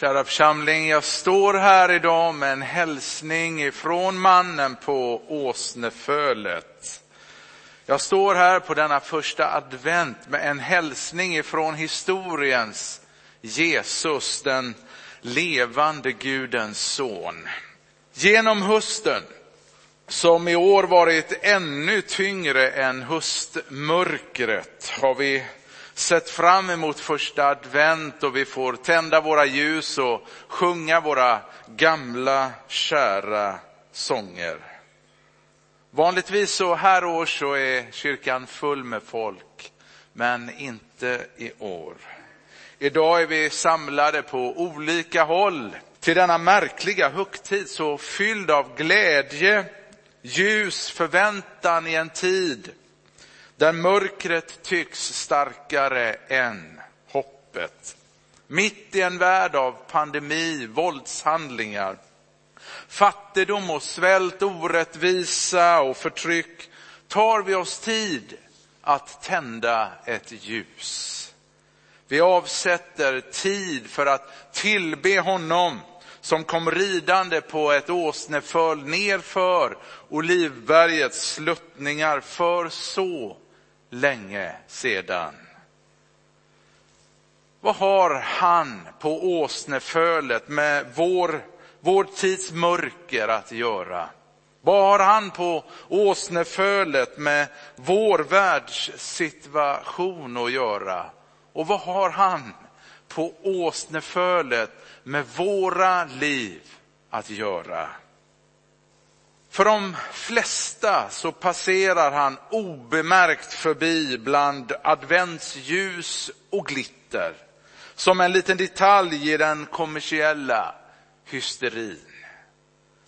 Kära församling, jag står här idag med en hälsning ifrån mannen på Åsnefölet. Jag står här på denna första advent med en hälsning ifrån historiens Jesus, den levande Gudens son. Genom hösten, som i år varit ännu tyngre än höstmörkret, har vi sett fram emot första advent och vi får tända våra ljus och sjunga våra gamla kära sånger. Vanligtvis så här år så är kyrkan full med folk, men inte i år. Idag är vi samlade på olika håll till denna märkliga högtid, så fylld av glädje, ljus, förväntan i en tid där mörkret tycks starkare än hoppet. Mitt i en värld av pandemi, våldshandlingar, fattigdom och svält, orättvisa och förtryck, tar vi oss tid att tända ett ljus. Vi avsätter tid för att tillbe honom som kom ridande på ett åsneföl nerför Olivbergets sluttningar för så länge sedan. Vad har han på åsnefölet med vår tids mörker att göra? Vad har han på åsnefölet med vår världssituation att göra? Och vad har han på åsnefölet med våra liv att göra? För de flesta så passerar han obemärkt förbi bland adventsljus och glitter, som en liten detalj i den kommersiella hysterin.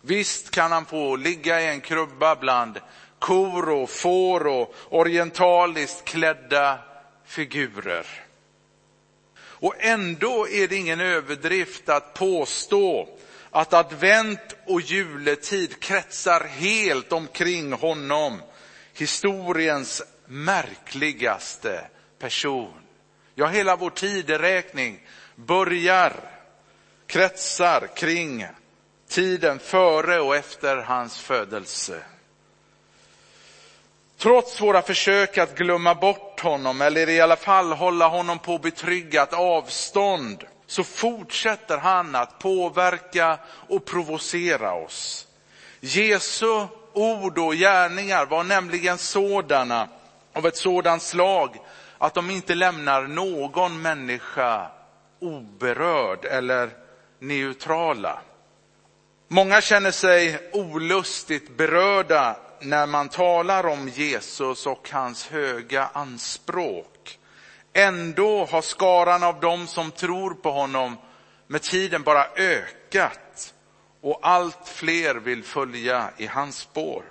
Visst kan han få ligga i en krubba bland kor och får och orientaliskt klädda figurer. Och ändå är det ingen överdrift att påstå att advent och juletid kretsar helt omkring honom, historiens märkligaste person. Ja, hela vår tideräkning kretsar kring tiden före och efter hans födelse. Trots våra försök att glömma bort honom, eller i alla fall hålla honom på betryggat avstånd, så fortsätter han att påverka och provocera oss. Jesu ord och gärningar var nämligen sådana, av ett sådant slag, att de inte lämnar någon människa oberörd eller neutrala. Många känner sig olustigt berörda när man talar om Jesus och hans höga anspråk. Ändå har skaran av dem som tror på honom med tiden bara ökat, och allt fler vill följa i hans spår.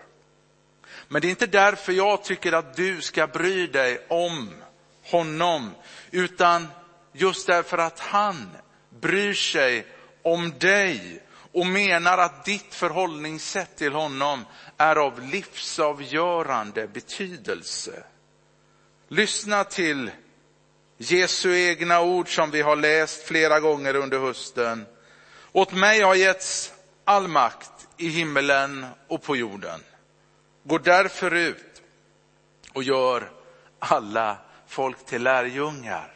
Men det är inte därför jag tycker att du ska bry dig om honom, utan just därför att han bryr sig om dig och menar att ditt förhållningssätt till honom är av livsavgörande betydelse. Lyssna till Jesu egna ord som vi har läst flera gånger under hösten. Åt mig har getts all makt i himmelen och på jorden. Gå därför ut och gör alla folk till lärjungar.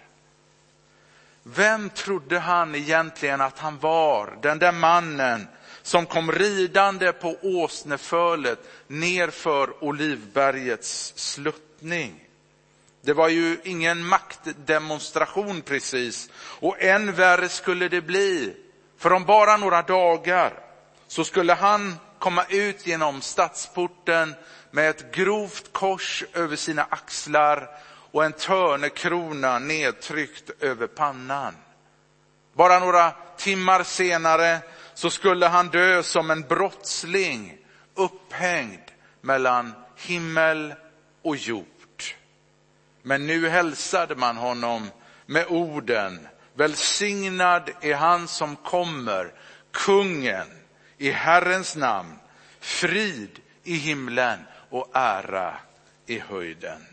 Vem trodde han egentligen att han var, den där mannen som kom ridande på åsnefölet nerför Olivbergets sluttning? Det var ju ingen maktdemonstration precis, och än värre skulle det bli. För om bara några dagar så skulle han komma ut genom stadsporten med ett grovt kors över sina axlar och en törnekrona nedtryckt över pannan. Bara några timmar senare så skulle han dö som en brottsling, upphängd mellan himmel och jord. Men nu hälsade man honom med orden: välsignad är han som kommer, kungen i Herrens namn, frid i himlen och ära i höjden.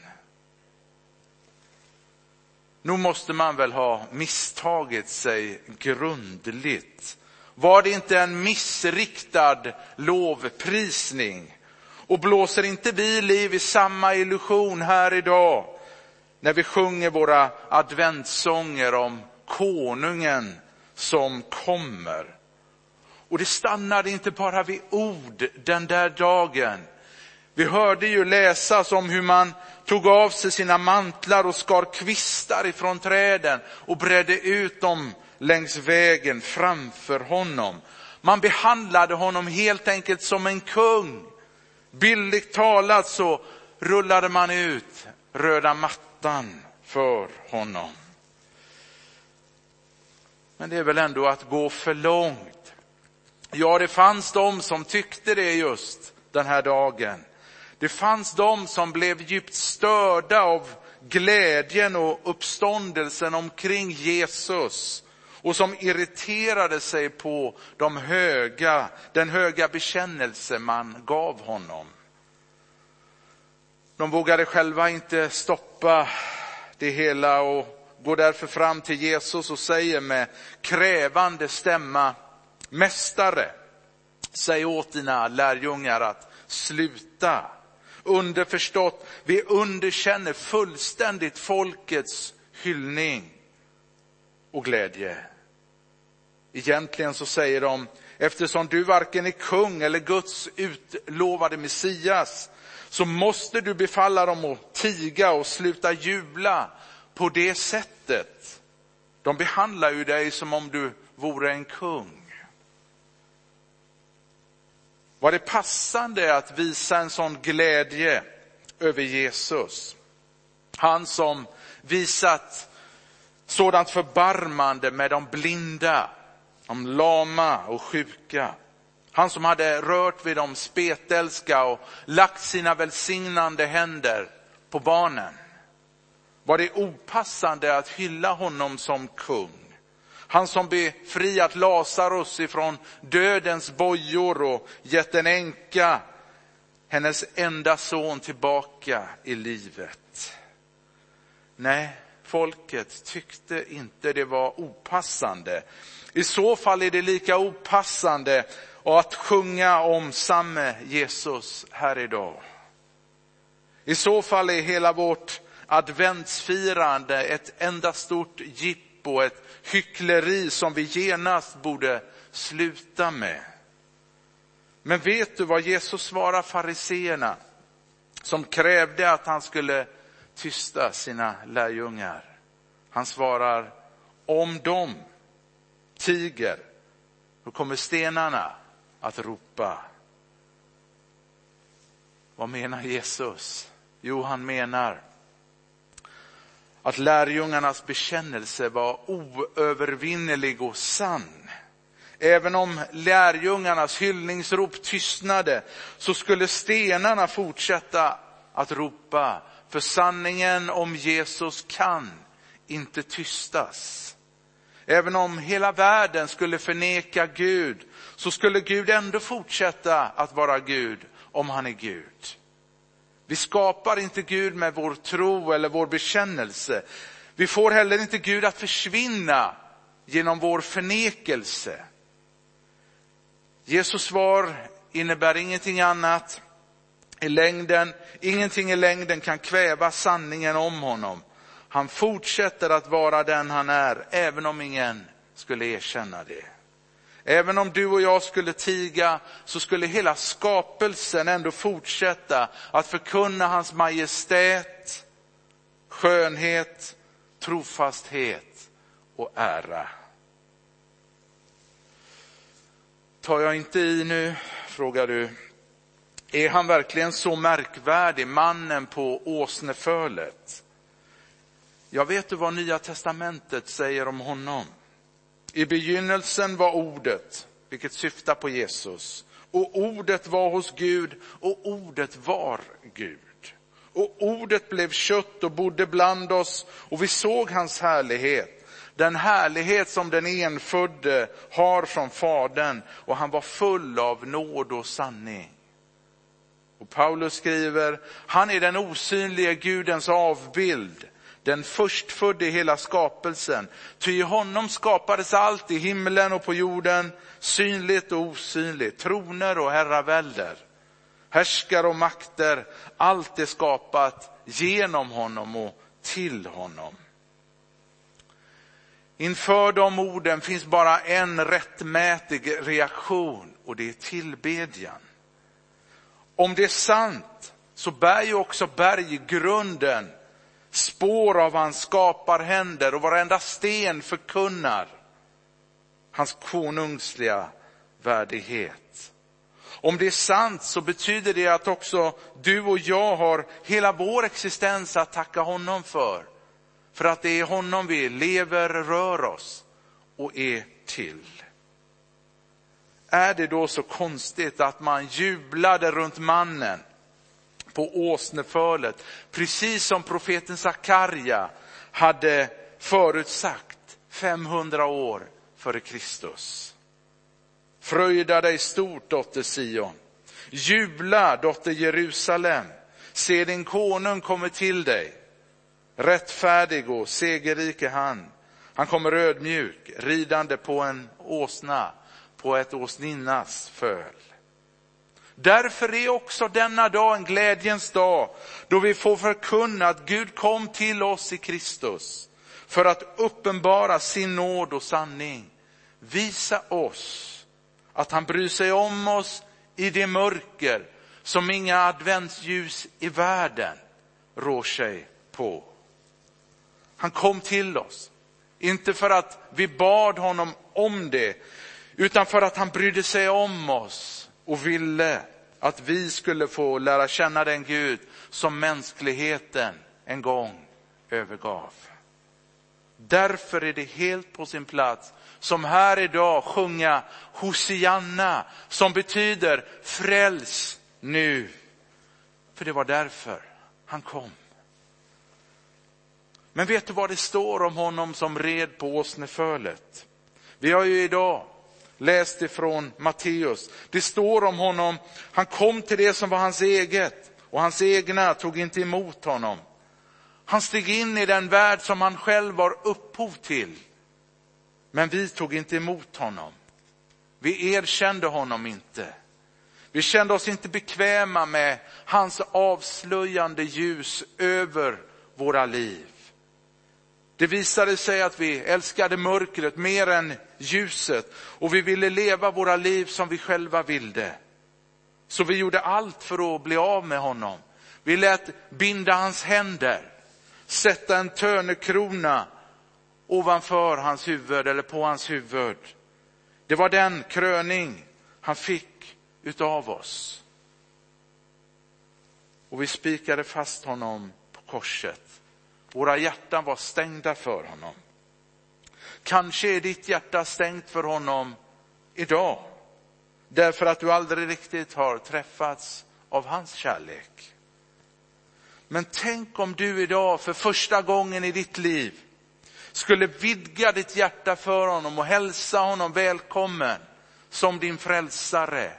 Nu måste man väl ha misstagit sig grundligt. Var det inte en missriktad lovprisning? Och blåser inte vi liv i samma illusion här idag när vi sjunger våra adventssånger om konungen som kommer? Och det stannade inte bara vid ord den där dagen. Vi hörde ju läsas om hur man tog av sig sina mantlar och skar kvistar ifrån träden och bredde ut dem längs vägen framför honom. Man behandlade honom helt enkelt som en kung. Bildligt talat så rullade man ut röda mattan för honom. Men det är väl ändå att gå för långt. Ja, det fanns de som tyckte det just den här dagen. Det fanns de som blev djupt störda av glädjen och uppståndelsen omkring Jesus och som irriterade sig på den höga bekännelse man gav honom. De vågade själva inte stoppa det hela och går därför fram till Jesus och säger med krävande stämma: Mästare, säg åt dina lärjungar att sluta. Underförstått, vi underkänner fullständigt folkets hyllning och glädje. Egentligen så säger de: eftersom du varken är kung eller Guds utlovade Messias, så måste du befalla dem att tiga och sluta jubla på det sättet. De behandlar ju dig som om du vore en kung. Var det passande att visa en sån glädje över Jesus? Han som visat sådant förbarmande med de blinda, de lama och sjuka. Han som hade rört vid de spetälska och lagt sina välsignande händer på barnen. Var det opassande att hylla honom som kung? Han som befriat Lazarus ifrån dödens bojor och gett en änka hennes enda son tillbaka i livet. Nej, folket tyckte inte det var opassande. I så fall är det lika opassande att sjunga om samme Jesus här idag. I så fall är hela vårt adventsfirande ett enda stort jippo, ett hyckleri som vi genast borde sluta med. Men vet du vad Jesus svarar fariseerna som krävde att han skulle tysta sina lärjungar? Han svarar: om de tiger, då kommer stenarna att ropa. Vad menar Jesus? Jo, han menar att lärjungarnas bekännelse var oövervinnelig och sann. Även om lärjungarnas hyllningsrop tystnade, så skulle stenarna fortsätta att ropa. För sanningen om Jesus kan inte tystas. Även om hela världen skulle förneka Gud, så skulle Gud ändå fortsätta att vara Gud om han är Gud. Vi skapar inte Gud med vår tro eller vår bekännelse. Vi får heller inte Gud att försvinna genom vår förnekelse. Jesus svar innebär ingenting annat i längden. Ingenting i längden kan kväva sanningen om honom. Han fortsätter att vara den han är, även om ingen skulle erkänna det. Även om du och jag skulle tiga, så skulle hela skapelsen ändå fortsätta att förkunna hans majestät, skönhet, trofasthet och ära. Tar jag inte i nu, frågar du. Är han verkligen så märkvärdig, mannen på Åsnefölet? Jag vet du vad Nya testamentet säger om honom. I begynnelsen var ordet, vilket syftar på Jesus. Och ordet var hos Gud, och ordet var Gud. Och ordet blev kött och bodde bland oss, och vi såg hans härlighet. Den härlighet som den enfödde har från Fadern, och han var full av nåd och sanning. Och Paulus skriver: han är den osynliga Gudens avbild, den förstfödde i hela skapelsen. Ty i honom skapades allt i himlen och på jorden, synligt och osynligt, troner och herravälder, härskar och makter. Allt är skapat genom honom och till honom. Inför de orden finns bara en rättmätig reaktion, och det är tillbedjan. Om det är sant så bär ju också berggrunden spår av hans skaparhänder, och varenda sten förkunnar hans konungsliga värdighet. Om det är sant så betyder det att också du och jag har hela vår existens att tacka honom för. För att det är honom vi lever, rör oss och är till. Är det då så konstigt att man jublade runt mannen på Åsnefölet, precis som profeten Sakaria hade förutsagt 500 år före Kristus? Fröjda dig stort, dotter Sion. Jubla, dotter Jerusalem. Se, din konung kommer till dig. Rättfärdig och segerrik är han. Han kommer ödmjuk, ridande på en åsna, på ett åsninnas föl. Därför är också denna dag en glädjens dag, då vi får förkunna att Gud kom till oss i Kristus för att uppenbara sin nåd och sanning. Visa oss att han bryr sig om oss i det mörker som inga adventsljus i världen rår sig på. Han kom till oss, inte för att vi bad honom om det, utan för att han brydde sig om oss och ville att vi skulle få lära känna den Gud som mänskligheten en gång övergav. Därför är det helt på sin plats som här idag sjunga Hosianna, som betyder fräls nu. För det var därför han kom. Men vet du vad det står om honom som red på åsnefölet? Vi har ju idag läst ifrån Matteus. Det står om honom, han kom till det som var hans eget, och hans egna tog inte emot honom. Han steg in i den värld som han själv var upphov till. Men vi tog inte emot honom. Vi erkände honom inte. Vi kände oss inte bekväma med hans avslöjande ljus över våra liv. Det visade sig att vi älskade mörkret mer än ljuset, och vi ville leva våra liv som vi själva ville. Så vi gjorde allt för att bli av med honom. Vi lät binda hans händer, sätta en törnekrona ovanför hans huvud eller på hans huvud. Det var den kröning han fick utav oss. Och vi spikade fast honom på korset. Våra hjärtan var stängda för honom. Kanske är ditt hjärta stängt för honom idag, därför att du aldrig riktigt har träffats av hans kärlek. Men tänk om du idag för första gången i ditt liv skulle vidga ditt hjärta för honom och hälsa honom välkommen som din frälsare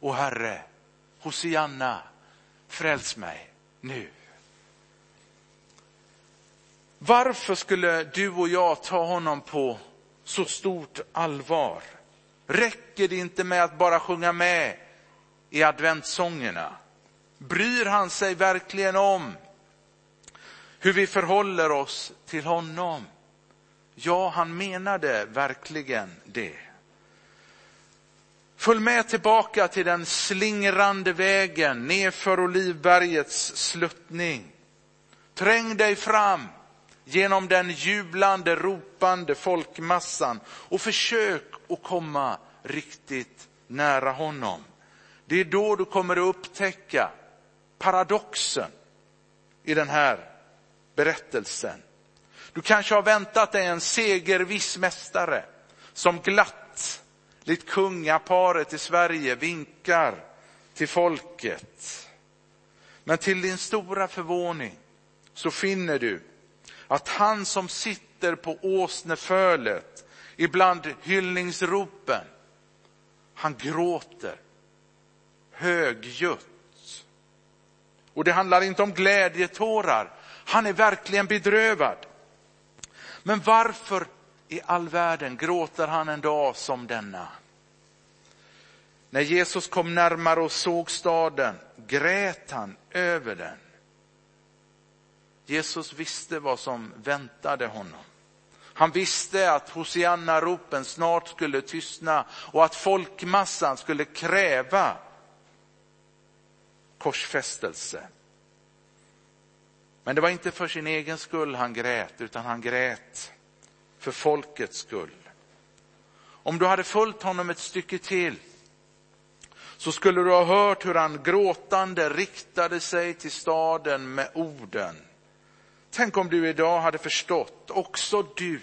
och Herre. Hosianna, fräls mig nu. Varför skulle du och jag ta honom på så stort allvar? Räcker det inte med att bara sjunga med i adventssångerna? Bryr han sig verkligen om hur vi förhåller oss till honom? Ja, han menade verkligen det. Följ med tillbaka till den slingrande vägen nedför Olivbergets sluttning. Träng dig fram genom den jublande, ropande folkmassan och försök att komma riktigt nära honom. Det är då du kommer att upptäcka paradoxen i den här berättelsen. Du kanske har väntat dig en segerviss mästare som glatt, likt kungaparet i Sverige, vinkar till folket. Men till din stora förvåning så finner du att han som sitter på åsnefölet ibland hyllningsropen, han gråter högljutt. Och det handlar inte om glädjetårar. Han är verkligen bedrövad. Men varför i all världen gråter han en dag som denna? När Jesus kom närmare och såg staden grät han över den. Jesus visste vad som väntade honom. Han visste att Hosianna-ropen snart skulle tystna och att folkmassan skulle kräva korsfästelse. Men det var inte för sin egen skull han grät, utan han grät för folkets skull. Om du hade följt honom ett stycke till så skulle du ha hört hur han gråtande riktade sig till staden med orden. Tänk om du idag hade förstått, också du,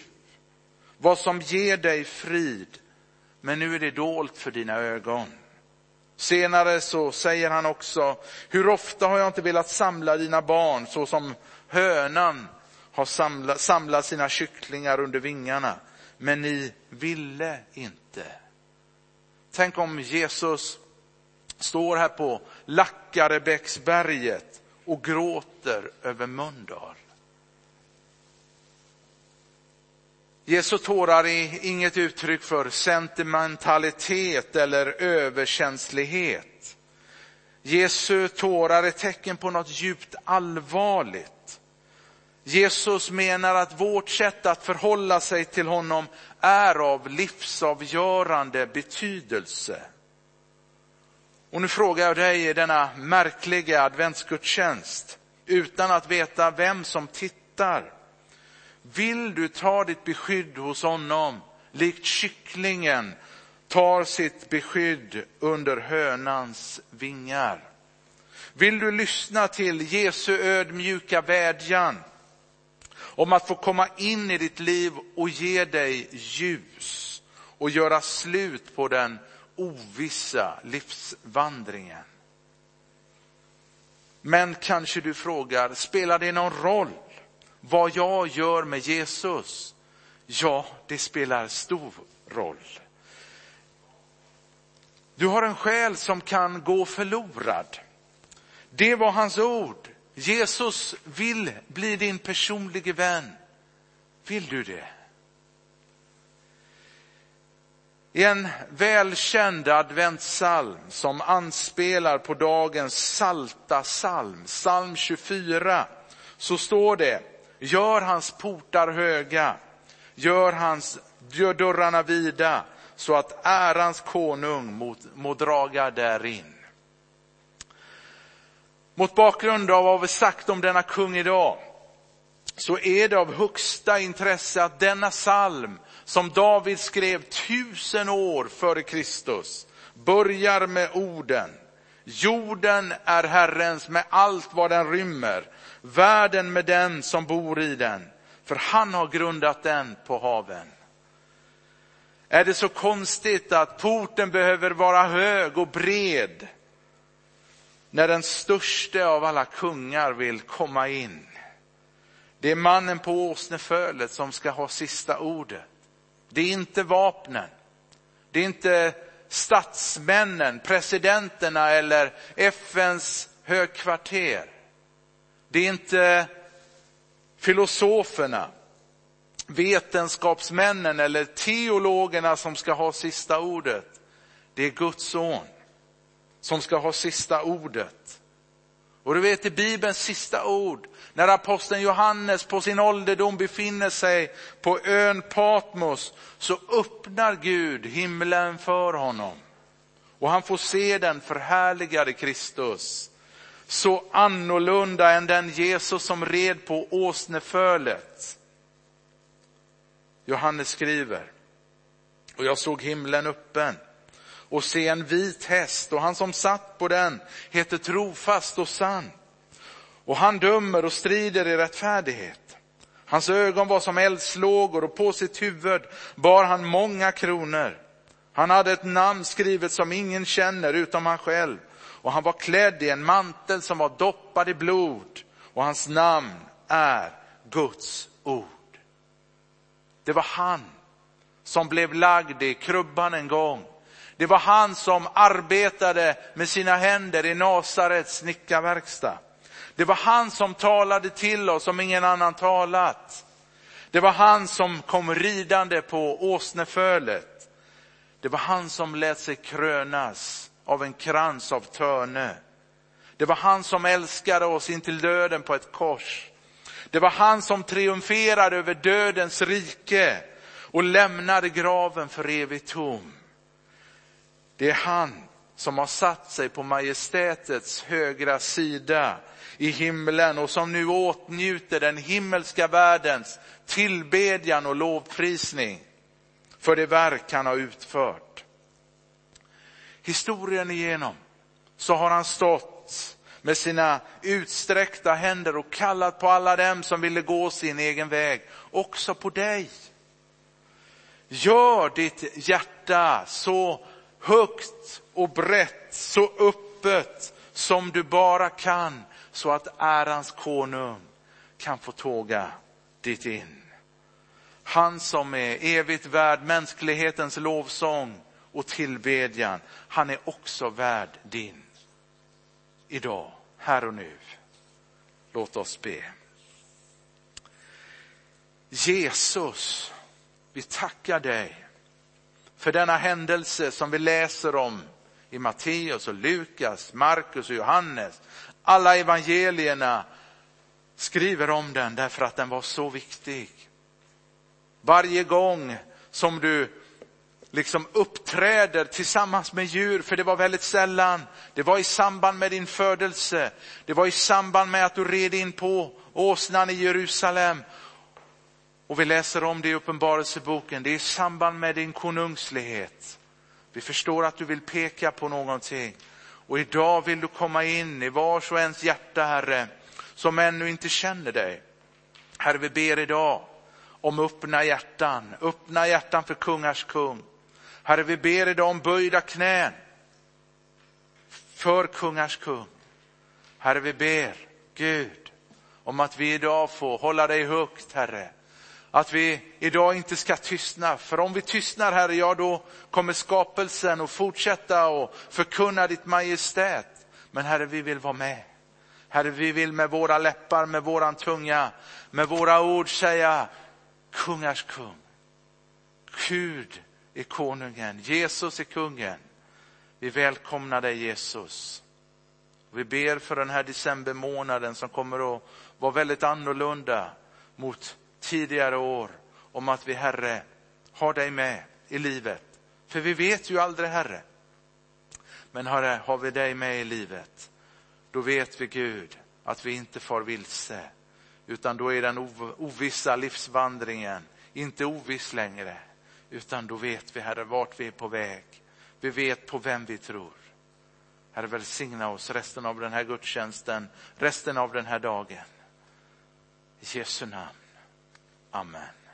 vad som ger dig frid, men nu är det dolt för dina ögon. Senare så säger han också, hur ofta har jag inte velat samla dina barn så som hönan har samlat sina kycklingar under vingarna, men ni ville inte. Tänk om Jesus står här på Lackarebäcksberget och gråter över Mölndal. Jesu tårar är inget uttryck för sentimentalitet eller överkänslighet. Jesu tårar är tecken på något djupt allvarligt. Jesus menar att vårt sätt att förhålla sig till honom är av livsavgörande betydelse. Och nu frågar jag dig i denna märkliga adventsgudstjänst, utan att veta vem som tittar. Vill du ta ditt beskydd hos honom, likt kycklingen tar sitt beskydd under hönans vingar? Vill du lyssna till Jesu ödmjuka vädjan om att få komma in i ditt liv och ge dig ljus och göra slut på den ovissa livsvandringen? Men kanske du frågar, spelar det någon roll vad jag gör med Jesus? Ja, det spelar stor roll. Du har en själ som kan gå förlorad. Det var hans ord. Jesus vill bli din personliga vän. Vill du det? I en välkänd adventssalm som anspelar på dagens salta salm, salm 24, så står det: gör hans portar höga, gör dörrarna vida, så att ärans konung må draga därin. Mot bakgrund av vad vi sagt om denna kung idag, så är det av högsta intresse att denna salm, som David skrev 1000 år före Kristus, börjar med orden: jorden är Herrens med allt vad den rymmer, världen med den som bor i den, för han har grundat den på haven. Är det så konstigt att porten behöver vara hög och bred när den största av alla kungar vill komma in? Det är mannen på Åsnefölet som ska ha sista ordet. Det är inte vapnen, det är inte statsmännen, presidenterna eller FNs högkvarter. Det är inte filosoferna, vetenskapsmännen eller teologerna som ska ha sista ordet. Det är Guds son som ska ha sista ordet. Och du vet, i Bibelns sista ord, när aposteln Johannes på sin ålderdom befinner sig på ön Patmos, så öppnar Gud himlen för honom. Och han får se den förhärligade Kristus, så annorlunda än den Jesus som red på åsnefölet. Johannes skriver: och jag såg himlen öppen och se en vit häst, och han som satt på den heter Trofast och sann, och han dömer och strider i rättfärdighet. Hans ögon var som eldslågor, och på sitt huvud bar han många kronor. Han hade ett namn skrivet som ingen känner utom han själv, och han var klädd i en mantel som var doppad i blod, och hans namn är Guds ord. Det var han som blev lagd i krubban en gång. Det var han som arbetade med sina händer i Nasarets snickarverkstad. Det var han som talade till oss som ingen annan talat. Det var han som kom ridande på åsnefölet. Det var han som lät sig krönas av en krans av törne. Det var han som älskade oss in till döden på ett kors. Det var han som triumferade över dödens rike och lämnade graven för evigt tom. Det är han som har satt sig på majestätets högra sida i himlen och som nu åtnjuter den himmelska världens tillbedjan och lovprisning för det verk han har utfört. Historien igenom så har han stått med sina utsträckta händer och kallat på alla dem som ville gå sin egen väg, också på dig. Gör ditt hjärta så högt och brett, så öppet som du bara kan, så att ärans konung kan få tåga dit in. Han som är evigt värd mänsklighetens lovsång och tillbedjan, han är också värd din. Idag, här och nu. Låt oss be. Jesus, vi tackar dig för denna händelse som vi läser om i Matteus och Lukas, Markus och Johannes. Alla evangelierna skriver om den därför att den var så viktig. Varje gång som du liksom uppträder tillsammans med djur, för det var väldigt sällan. Det var i samband med din födelse. Det var i samband med att du red in på åsnan i Jerusalem. Och vi läser om det i Uppenbarelseboken. Det är i samband med din konungslighet. Vi förstår att du vill peka på någonting. Och idag vill du komma in i vars och ens hjärta, Herre, som ännu inte känner dig. Herre, vi ber idag om öppna hjärtan. Öppna hjärtan för kungars kung. Herre, vi ber idag om böjda knän för kungars kung. Herre, vi ber, Gud, om att vi idag får hålla dig högt, Herre. Att vi idag inte ska tystna. För om vi tystnar, Herre, ja, då kommer skapelsen att fortsätta och förkunna ditt majestät. Men Herre, vi vill vara med. Herre, vi vill med våra läppar, med våran tunga, med våra ord säga: kungars kung. Gud är konungen. Jesus är kungen. Vi välkomnar dig, Jesus. Vi ber för den här decembermånaden som kommer att vara väldigt annorlunda mot tidigare år, om att vi, Herre, har dig med i livet. För vi vet ju aldrig, Herre. Men Herre, har vi dig med i livet, då vet vi, Gud, att vi inte far vilse. Utan då är den ovissa livsvandringen inte oviss längre. Utan då vet vi, Herre, vart vi är på väg. Vi vet på vem vi tror. Herre, välsigna oss resten av den här gudstjänsten, resten av den här dagen. I Jesu namn. Amen.